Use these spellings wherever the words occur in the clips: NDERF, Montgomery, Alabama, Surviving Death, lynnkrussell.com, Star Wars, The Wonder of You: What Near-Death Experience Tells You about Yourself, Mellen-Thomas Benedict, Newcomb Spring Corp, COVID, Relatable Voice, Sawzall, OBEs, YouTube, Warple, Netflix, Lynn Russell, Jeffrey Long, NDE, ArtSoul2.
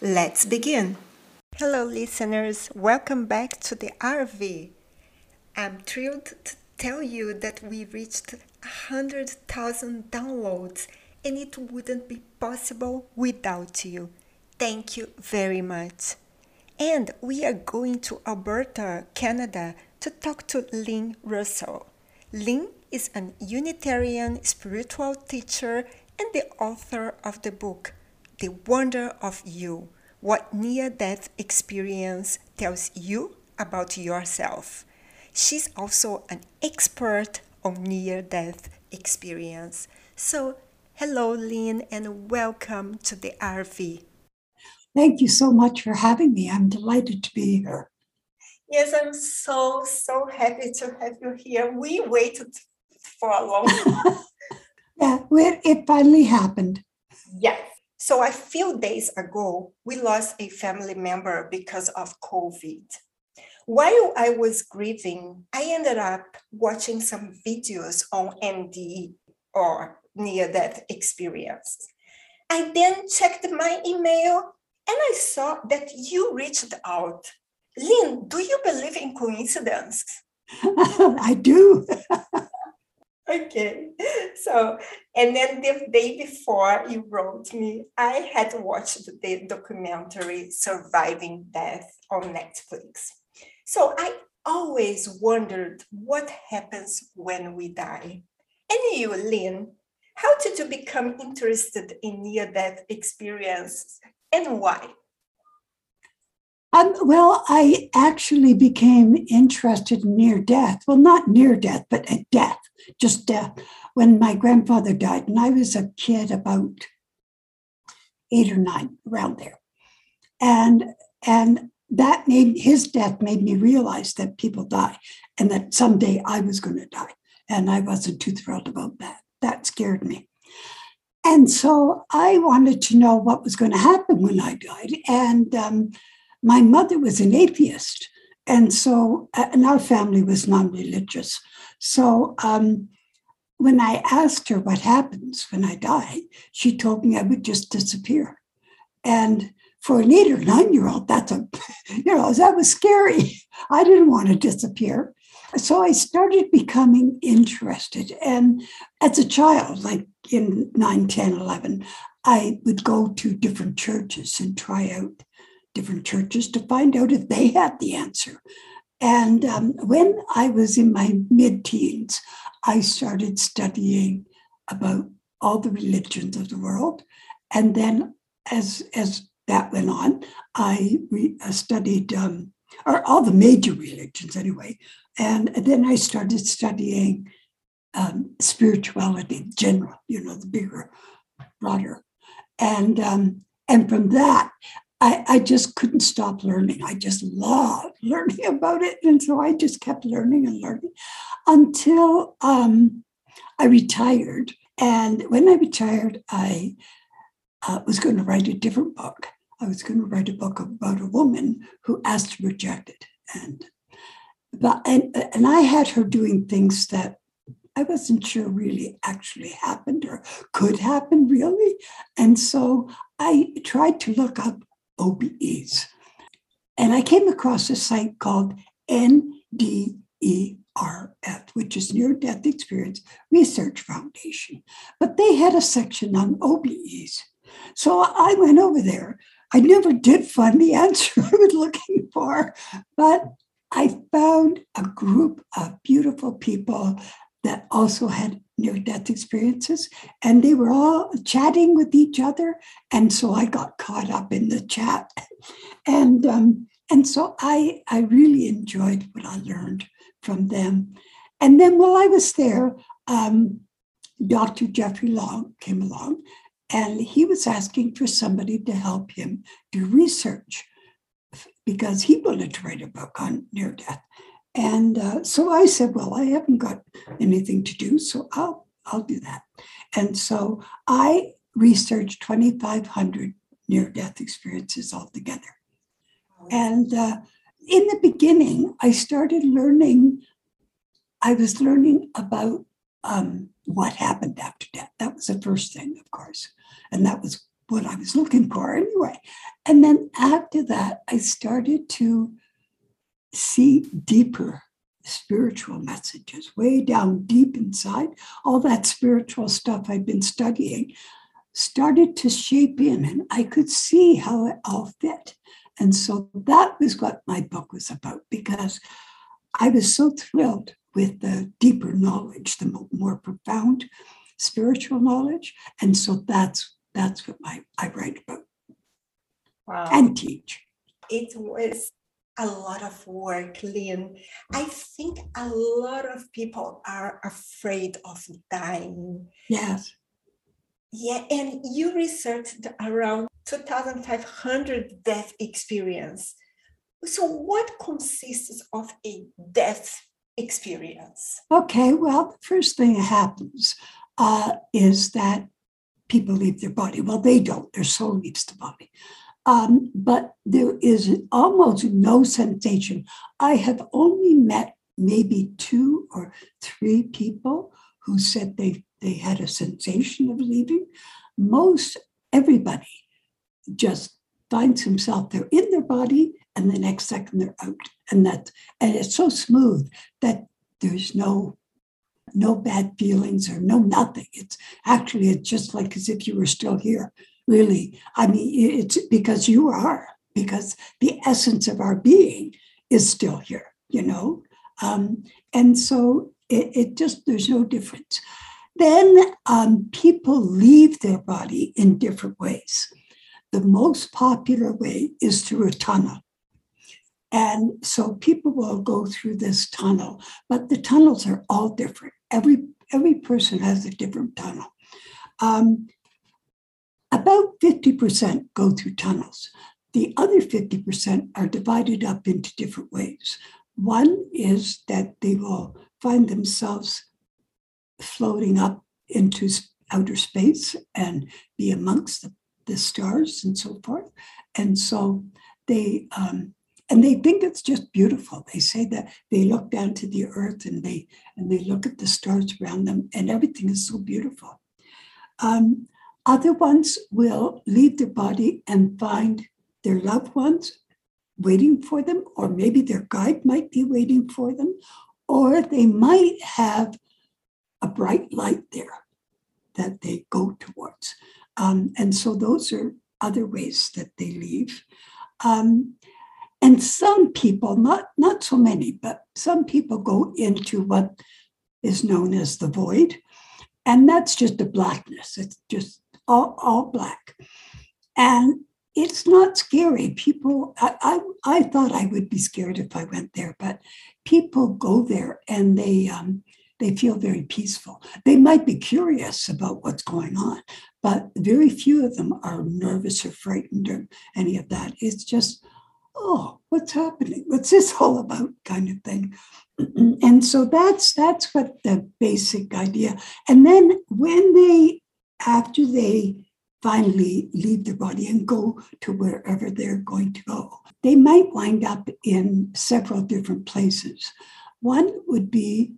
Let's begin. Hello listeners, welcome back to the RV. I'm thrilled to tell you that we reached 100,000 downloads and it wouldn't be possible without you. Thank you very much. And we are going to Alberta, Canada to talk to Lynn Russell. Lynn is a Unitarian spiritual teacher and the author of the book The Wonder of You: What Near-Death Experience Tells You About Yourself. She's also an expert on near-death experience. So, hello, Lynn, and welcome to the RV. Thank you so much for having me. I'm delighted to be here. Yes, I'm so happy to have you here. We waited for a long time. Yeah, it finally happened. Yes. So a few days ago, we lost a family member because of COVID. While I was grieving, I ended up watching some videos on NDE or near-death experience. I then checked my email and I saw that you reached out. Lynn, do you believe in coincidence? I do. Okay, so, and then the day before you wrote me, I had watched the documentary Surviving Death on Netflix. So I always wondered what happens when we die. And you, Lynn, how did you become interested in near-death experiences and why? Well, I actually became interested in near death. Well, not near death, but at death, just death, when my grandfather died. And I was a kid about 8 or 9, around there. And that made his death made me realize that people die and that someday I was going to die. And I wasn't too thrilled about that. That scared me. And so I wanted to know what was going to happen when I died. And my mother was an atheist, and our family was non-religious. So when I asked her what happens when I die, she told me I would just disappear. And for an 8 or 9-year-old, that was scary. I didn't want to disappear. So I started becoming interested. And as a child, like in 9, 10, 11, I would go to different churches and try out different churches to find out if they had the answer. And when I was in my mid-teens, I started studying about all the religions of the world. And then as that went on, I studied, or all the major religions anyway. And then I started studying spirituality in general, the bigger, broader. And from that, I just couldn't stop learning. I just loved learning about it. And so I just kept learning and learning until I retired. And when I retired, I was going to write a different book. I was going to write a book about a woman who asked to be rejected. And I had her doing things that I wasn't sure really actually happened or could happen really. And so I tried to look up OBEs. And I came across a site called NDERF, which is Near Death Experience Research Foundation. But they had a section on OBEs. So I went over there. I never did find the answer I was looking for, but I found a group of beautiful people that also had near-death experiences, and they were all chatting with each other. And so I got caught up in the chat. And so I really enjoyed what I learned from them. And then while I was there, Dr. Jeffrey Long came along, and he was asking for somebody to help him do research because he wanted to write a book on near death. And so I said, well, I haven't got anything to do, so I'll do that. And so I researched 2,500 near-death experiences altogether. And in the beginning, I started learning, I was learning about what happened after death. That was the first thing, of course. And that was what I was looking for anyway. And then after that, I started to see deeper spiritual messages, way down deep inside. All that spiritual stuff I've been studying started to shape in, and I could see how it all fit. And so that was what my book was about, because I was so thrilled with the deeper knowledge, the more profound spiritual knowledge. And so that's what I write about. Wow. And teach. It was a lot of work, Lynn. I think a lot of people are afraid of dying. Yes. Yeah, and you researched around 2,500 death experience. So what consists of a death experience? Okay, well, the first thing that happens is that people leave their body. Well, they don't. Their soul leaves the body. But there is almost no sensation. I have only met maybe 2 or 3 people who said they had a sensation of leaving. Most everybody just finds himself, they're in their body, and the next second they're out. And it's so smooth that there's no bad feelings or no nothing. It's actually, it's just like as if you were still here. Really, I mean, it's because you are, because the essence of our being is still here, you know? And so it just, there's no difference. Then people leave their body in different ways. The most popular way is through a tunnel. And so people will go through this tunnel, but the tunnels are all different. Every person has a different tunnel. About 50% go through tunnels. The other 50% are divided up into different ways. One is that they will find themselves floating up into outer space and be amongst the stars and so forth. And so they think it's just beautiful. They say that they look down to the earth and they look at the stars around them, and everything is so beautiful. Other ones will leave their body and find their loved ones waiting for them, or maybe their guide might be waiting for them, or they might have a bright light there that they go towards. And so those are other ways that they leave. And some people, not so many, but some people go into what is known as the void. And that's just a blackness. It's just all black. And it's not scary. People, I thought I would be scared if I went there, but people go there and they feel very peaceful. They might be curious about what's going on, but very few of them are nervous or frightened or any of that. It's just, oh, what's happening? What's this all about? Kind of thing. And so that's what the basic idea. And then when they, after they finally leave their body and go to wherever they're going to go, they might wind up in several different places. One would be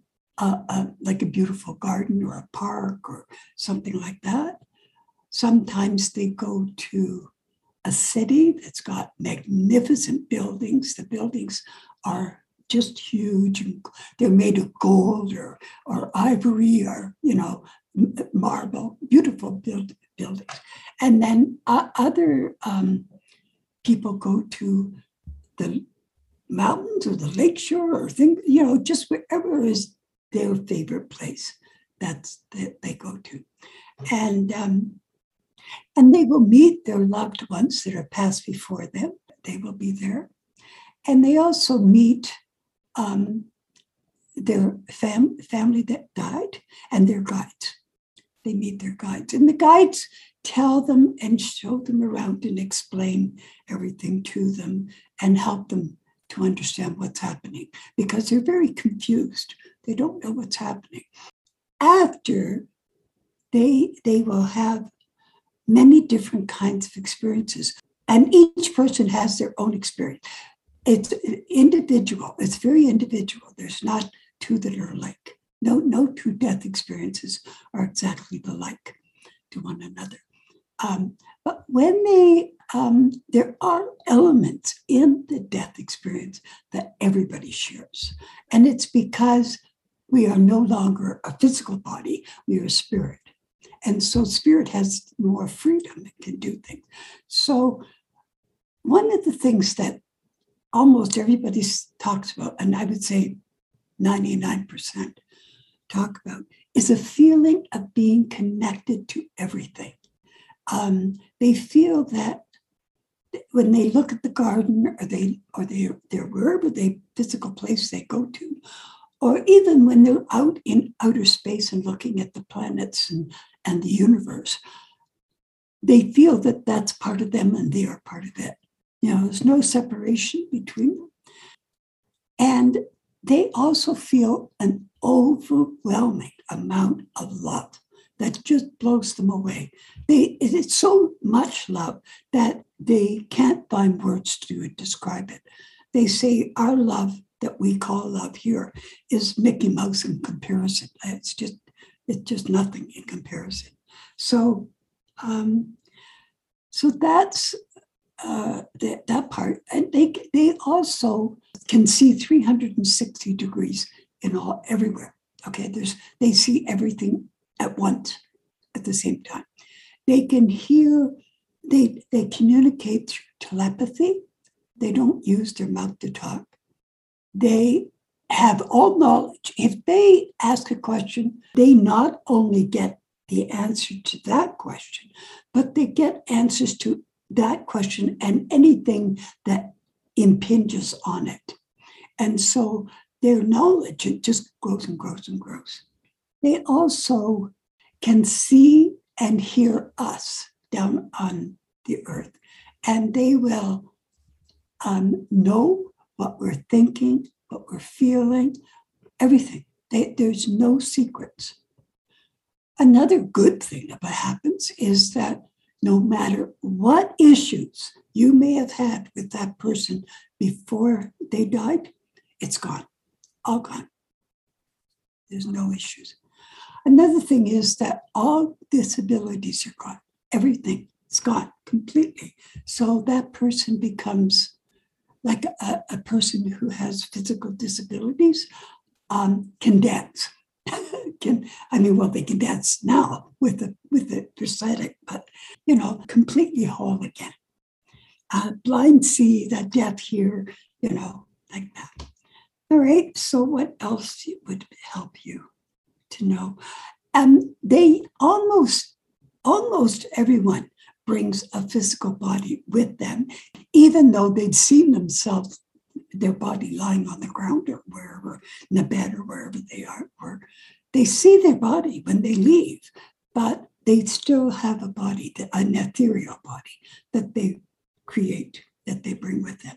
like a beautiful garden or a park or something like that. Sometimes they go to a city that's got magnificent buildings. The buildings are just huge, and they're made of gold or ivory or marble, beautiful build, buildings. And then other people go to the mountains or the lakeshore or things, you know, just wherever is their favorite place that they go to. And they will meet their loved ones that are passed before them. They will be there. And they also meet their family that died and their guides. They meet their guides. And the guides tell them and show them around and explain everything to them and help them to understand what's happening, because they're very confused. They don't know what's happening. After, they will have many different kinds of experiences, and each person has their own experience. It's individual. It's very individual. There's not two that are alike. No two death experiences are exactly alike to one another. But when they, there are elements in the death experience that everybody shares. And it's because we are no longer a physical body, we are spirit. And so spirit has more freedom, it can do things. So one of the things that almost everybody talks about, and I would say 99% talk about, is a feeling of being connected to everything. They feel that when they look at the garden, or they're wherever the physical place they go to, or even when they're out in outer space and looking at the planets and the universe, they feel that that's part of them and they are part of it. You know, there's no separation between them. And they also feel an overwhelming amount of love that just blows them away. It's so much love that they can't find words to describe it. They say our love that we call love here is Mickey Mouse in comparison. It's just nothing in comparison. So that's that part. And they also can see 360 degrees in all everywhere. Okay, they see everything at once at the same time. They can hear. They communicate through telepathy. They don't use their mouth to talk. They have all knowledge. If they ask a question, they not only get the answer to that question, but they get answers to that question and anything that impinges on it. And so their knowledge, it just grows and grows and grows. They also can see and hear us down on the earth, and they will know what we're thinking, what we're feeling, everything. There's no secrets. Another good thing that happens is that no matter what issues you may have had with that person before they died, it's gone, all gone. There's no issues. Another thing is that all disabilities are gone. Everything is gone completely. So that person becomes like a person who has physical disabilities, can dance. They can dance now with a prosthetic, but you know, completely whole again. Blind see, that deaf hear, you know, like that. All right. So what else would help you to know? They almost everyone brings a physical body with them, even though they'd seen themselves, their body lying on the ground or wherever, in the bed or wherever they are. Or they see their body when they leave, but they still have a body, an ethereal body that they create, that they bring with them.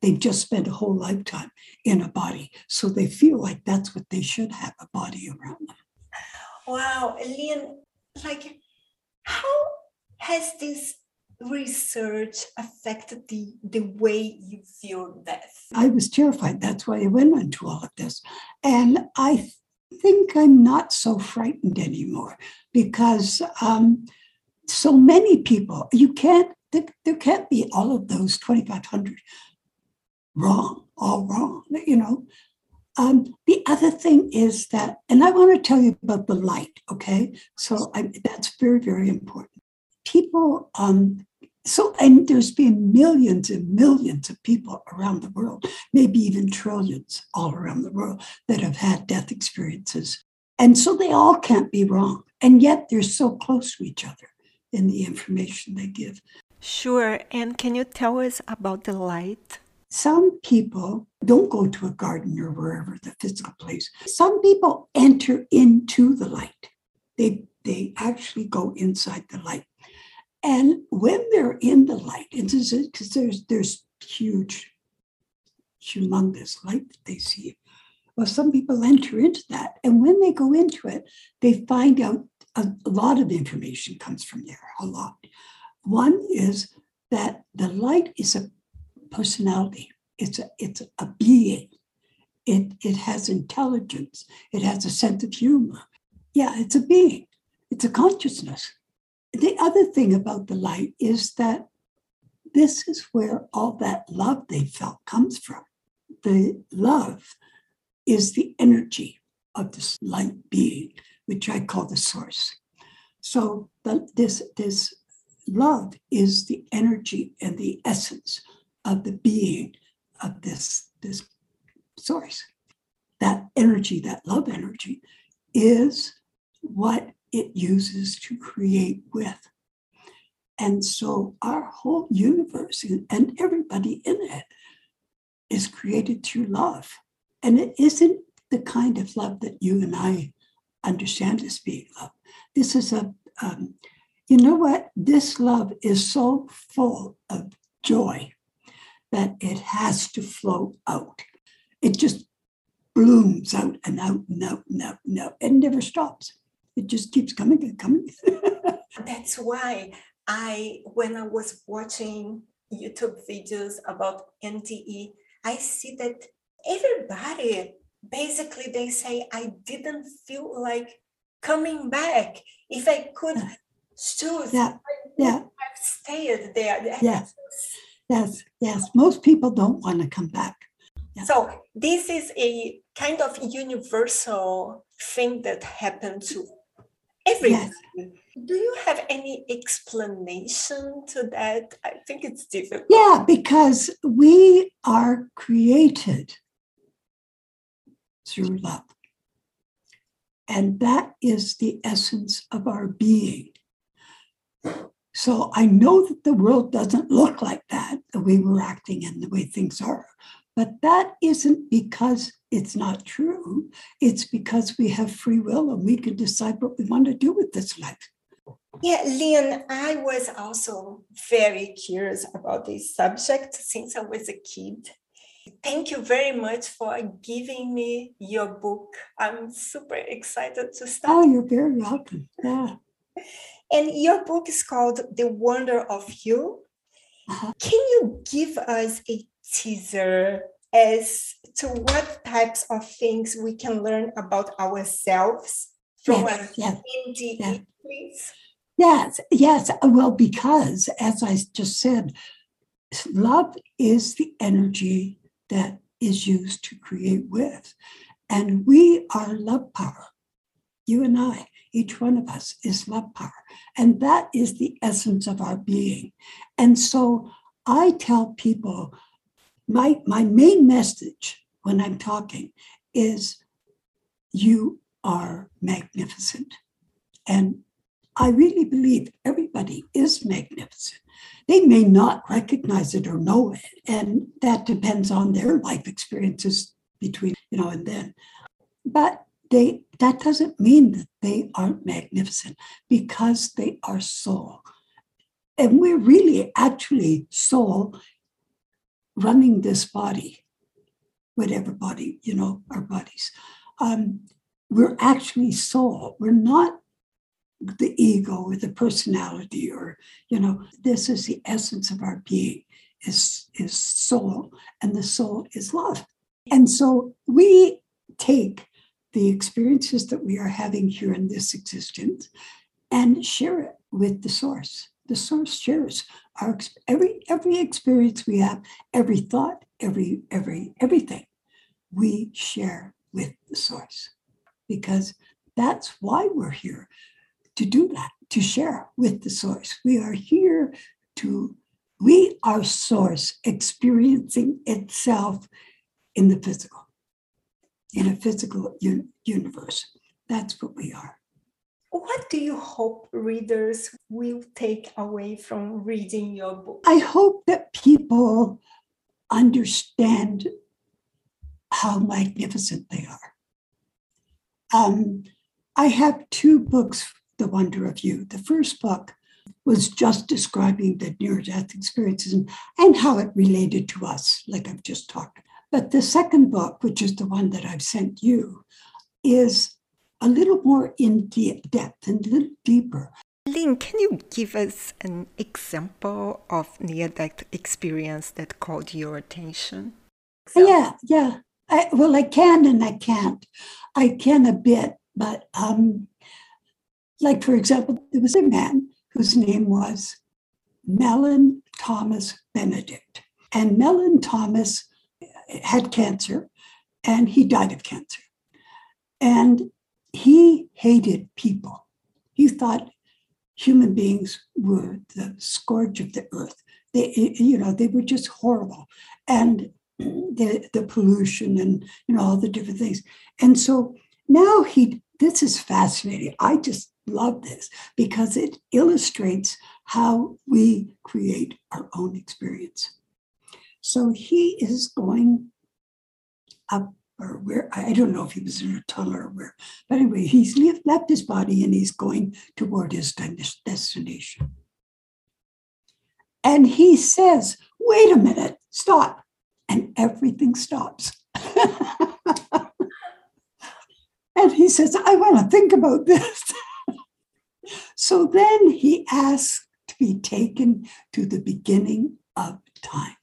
They've just spent a whole lifetime in a body. So they feel like that's what they should have, a body around them. Wow, Lynn, like how has this research affected the way you view death? I was terrified. That's why I went into all of this. And I think I'm not so frightened anymore because so many people, you can't, there can't be all of those 2,500 wrong, all wrong, you know. The other thing is that, and I want to tell you about the light, okay? So that's very, very important. People, and there's been millions and millions of people around the world, maybe even trillions all around the world that have had death experiences. And so they all can't be wrong. And yet they're so close to each other in the information they give. Sure. And can you tell us about the light? Some people don't go to a garden or wherever the physical place. Some people enter into the light. They actually go inside the light. And when they're in the light, because there's huge, humongous light that they see. Well, some people enter into that. And when they go into it, they find out a lot of information comes from there, a lot. One is that the light is a personality. It's a being. It has intelligence. It has a sense of humor. Yeah, it's a being. It's a consciousness. The other thing about the light is that this is where all that love they felt comes from. The love is the energy of this light being, which I call the source. So this love is the energy and the essence of the being of this source. That energy, that love energy, is what it uses to create with. And so our whole universe and everybody in it is created through love. And it isn't the kind of love that you and I understand as being love. This is you know what? This love is so full of joy that it has to flow out. It just blooms out and out and out and out and out and never stops. It just keeps coming and coming. That's why when I was watching YouTube videos about NDE, I see that everybody, basically they say, I didn't feel like coming back. If I could choose, I would have stayed there. Yes. Most people don't want to come back. Yeah. So this is a kind of universal thing that happened to everyone. Yes. Do you have any explanation to that? I think it's difficult. Yeah, because we are created through love. And that is the essence of our being. So I know that the world doesn't look like that, the way we're acting and the way things are, but that isn't because it's not true. It's because we have free will and we can decide what we want to do with this life. Yeah, Lynn, I was also very curious about this subject since I was a kid. Thank you very much for giving me your book. I'm super excited to start. Oh, you're very welcome. Yeah. And your book is called The Wonder of You. Uh-huh. Can you give us a teaser as to what types of things we can learn about ourselves from NDE, please? Yes. Well, because as I just said, love is the energy that is used to create with. And we are love power, you and I. Each one of us is love power. And that is the essence of our being. And so I tell people, my main message when I'm talking is you are magnificent. And I really believe everybody is magnificent. They may not recognize it or know it, and that depends on their life experiences between now and then. But that doesn't mean that they aren't magnificent, because they are soul. And we're really actually soul running this body, whatever body, our bodies. We're actually soul. We're not the ego or the personality or, this is the essence of our being is soul, and the soul is love. And so we take the experiences that we are having here in this existence and share it with the source. The source shares our every experience we have, every thought, everything we share with the source, because that's why we're here, to do that, to share with the source. We are source experiencing itself in the physical, in a physical universe. That's what we are. What do you hope readers will take away from reading your book? I hope that people understand how magnificent they are. I have two books, The Wonder of You. The first book was just describing the near-death experiences and how it related to us, like I've just talked about. But the second book, which is the one that I've sent you, is a little more in depth and a little deeper. Lynn, can you give us an example of near-death experience that caught your attention? Yeah. I can and I can't. I can a bit, but like, for example, there was a man whose name was Mellen-Thomas Benedict. And Mellen-Thomas had cancer, and he died of cancer. And he hated people. He thought human beings were the scourge of the earth. They were just horrible, and the pollution and all the different things. And so now this is fascinating. I just love this because it illustrates how we create our own experience. So he is going up, or where, I don't know if he was in a tunnel or where, but anyway, he's left his body and he's going toward his destination. And he says, wait a minute, stop. And everything stops. And he says, I want to think about this. So then he asks to be taken to the beginning of time.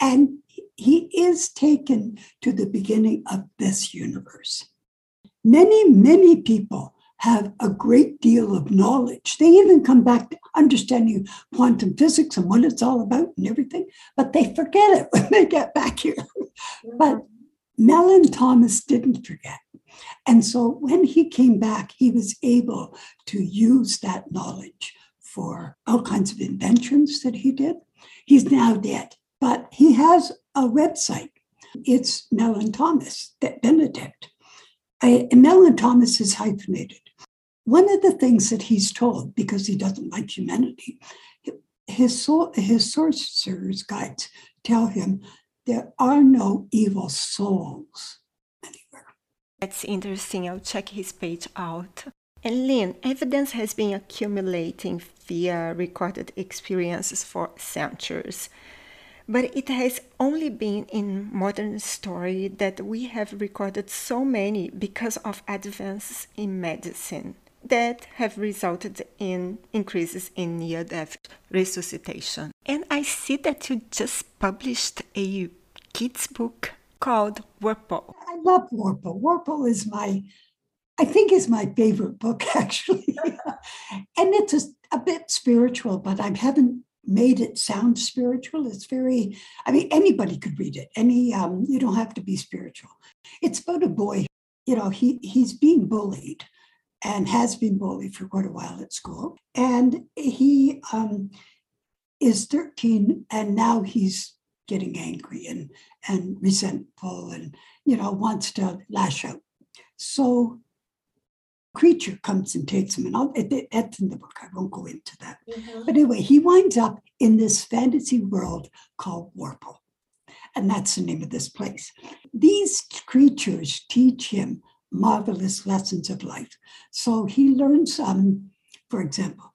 And he is taken to the beginning of this universe. Many, many people have a great deal of knowledge. They even come back to understanding quantum physics and what it's all about and everything, but they forget it when they get back here. But Mellen-Thomas didn't forget. And so when he came back, he was able to use that knowledge for all kinds of inventions that he did. He's now dead, but he has a website. It's Mellen-Thomas Benedict. Mellen-Thomas is hyphenated. One of the things that he's told, because he doesn't like humanity, his sorcerer's guides tell him there are no evil souls anywhere. That's interesting. I'll check his page out. And Lynn, evidence has been accumulating via recorded experiences for centuries. But it has only been in modern story that we have recorded so many because of advances in medicine that have resulted in increases in near-death resuscitation. And I see that you just published a kid's book called Warple. I love Warple. Warple is my favorite book, actually. And it's a bit spiritual, but I haven't made it sound spiritual. It's anybody could read it. You don't have to be spiritual. It's about a boy, he's being bullied and has been bullied for quite a while at school. And he is 13 and now he's getting angry and resentful and, you know, wants to lash out. So creature comes and takes him, and that's in the book. I won't go into that. Mm-hmm. But anyway, he winds up in this fantasy world called Warple, and that's the name of this place. These creatures teach him marvelous lessons of life. So he learns, for example,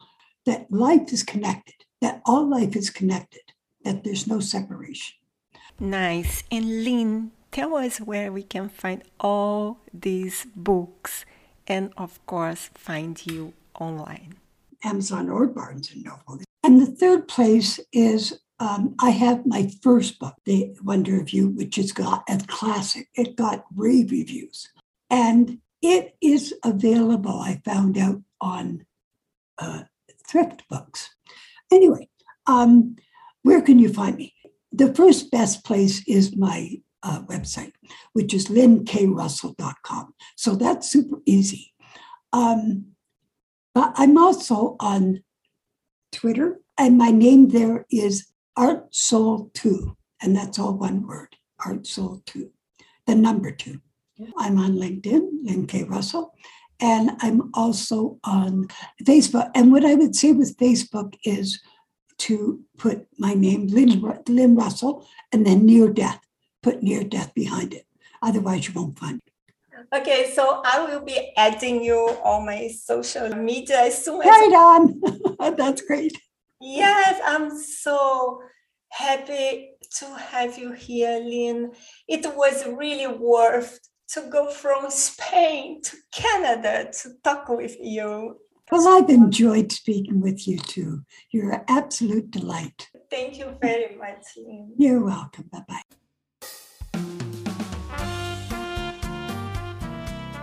that life is connected, that all life is connected, that there's no separation. Nice. And Lynn, tell us where we can find all these books and, of course, find you online. Amazon or Barnes & Noble. And the third place is I have my first book, The Wonder of You, which has got a classic. It got rave reviews. And it is available, I found out, on thrift books. Anyway, where can you find me? The first best place is my website, which is lynnkrussell.com. So that's super easy. But I'm also on Twitter, and my name there is ArtSoul2, and that's all one word, ArtSoul2, the number 2. I'm on LinkedIn, Lynn K. Russell, and I'm also on Facebook. And what I would say with Facebook is to put my name, Lynn Russell, and then near death, put near death behind it. Otherwise, you won't find it. Okay, so I will be adding you on my social media as soon as. Right on. That's great. Yes, I'm so happy to have you here, Lynn. It was really worth to go from Spain to Canada to talk with you. Well, I've enjoyed speaking with you too. You're an absolute delight. Thank you very much, Lynn. You're welcome. Bye-bye.